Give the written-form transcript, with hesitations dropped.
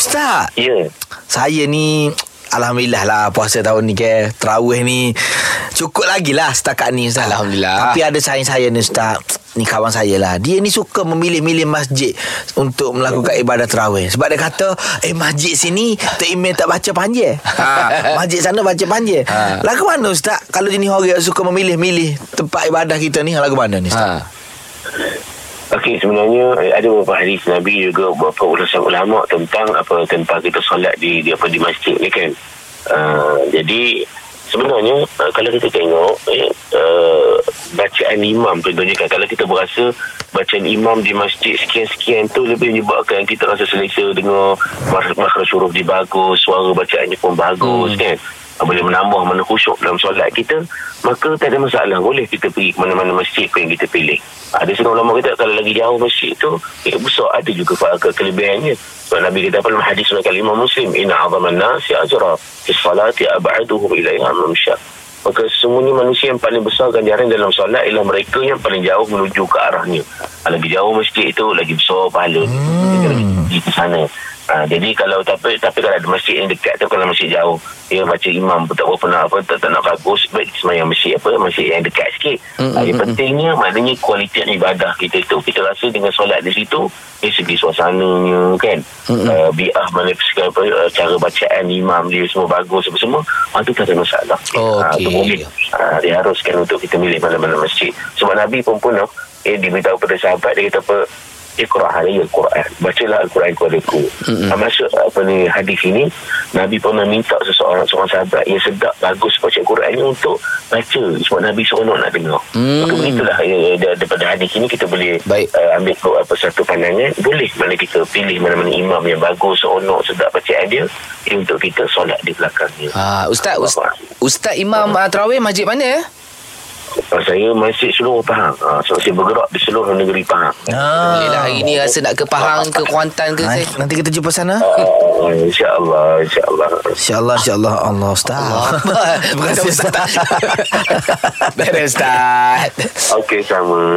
Ustaz. Ya. Saya ni alhamdulillah lah puasa tahun ni ke. Terawih ni cukup lagi lah setakat ni Ustaz. Alhamdulillah. Tapi ada saing saya ni Ustaz, ni kawan saya lah, dia ni suka memilih-milih masjid untuk melakukan ibadah terawih. Sebab dia kata masjid sini imam tak baca panjang, masjid sana baca panjang. Lagu mana Ustaz kalau jenis orang suka memilih-milih tempat ibadah kita ni? Lagu mana ni Ustaz? Okey, sebenarnya ada beberapa hadis Nabi juga, beberapa ulama tentang apa tempat kita solat di masjid ni kan. Jadi sebenarnya kalau kita tengok bacaan imam contohnya kan, kalau kita berasa bacaan imam di masjid sekian-sekian tu lebih menyebabkan kita rasa selesa dengar, makhraj huruf dia bagus, suara bacaannya pun bagus kan, boleh menambah mana khusyuk dalam solat kita, maka tak ada masalah, boleh kita pergi mana-mana masjid yang kita pilih. Ada seorang ulama kata kalau lagi jauh masjid tu besar, ada juga kelebihannya. Sebab Nabi kata dalam hadis surat Imam Muslim, inna 'azaman nasi ajra fi salati ab'aduhu ilaiha mamsha, maka sesungguhnya manusia yang paling besar ganjaran dalam solat ialah mereka yang paling jauh menuju ke arahnya. Lagi jauh masjid itu lagi besar pahala di sana. Jadi kalau tapi kalau ada masjid yang dekat tu, kalau masjid jauh dia baca imam pun tak berapa nak apa, tak nak bagus, baik semayang masjid yang dekat sikit. Yang pentingnya maknanya kualiti ibadah kita tu kita rasa dengan solat di situ, dari segi suasananya kan, bi'ah mana cara bacaan imam dia semua bagus semua, itu tak ada masalah. Itu boleh diharuskan untuk kita milih mana-mana masjid. Sebab Nabi pun diberitahu kepada sahabat, dia kata apa, Iqra' alaihi al-Quran, bacalah Al-Quran kepadaku. Maksud apa ni hadis ini, Nabi pernah minta seorang sahabat yang sedap bagus baca Al-Quran ni untuk baca, sebab Nabi seronok nak dengar. Maka begitulah daripada hadis ini kita boleh ambil satu pandangan, boleh mana kita pilih mana-mana imam yang bagus, seronok, sedap bacaan dia untuk kita solat di belakangnya. Ustaz imam terawih masjid mana ya? Saya masih seluruh Pahang. Sebab saya bergerak di seluruh negeri Pahang. Bolehlah hari ni rasa nak ke Pahang, ke Kuantan ke saya. Nanti kita jumpa sana. InsyaAllah. Allah Ustaz, terima kasih Ustaz. Ustaz. Okey, sama.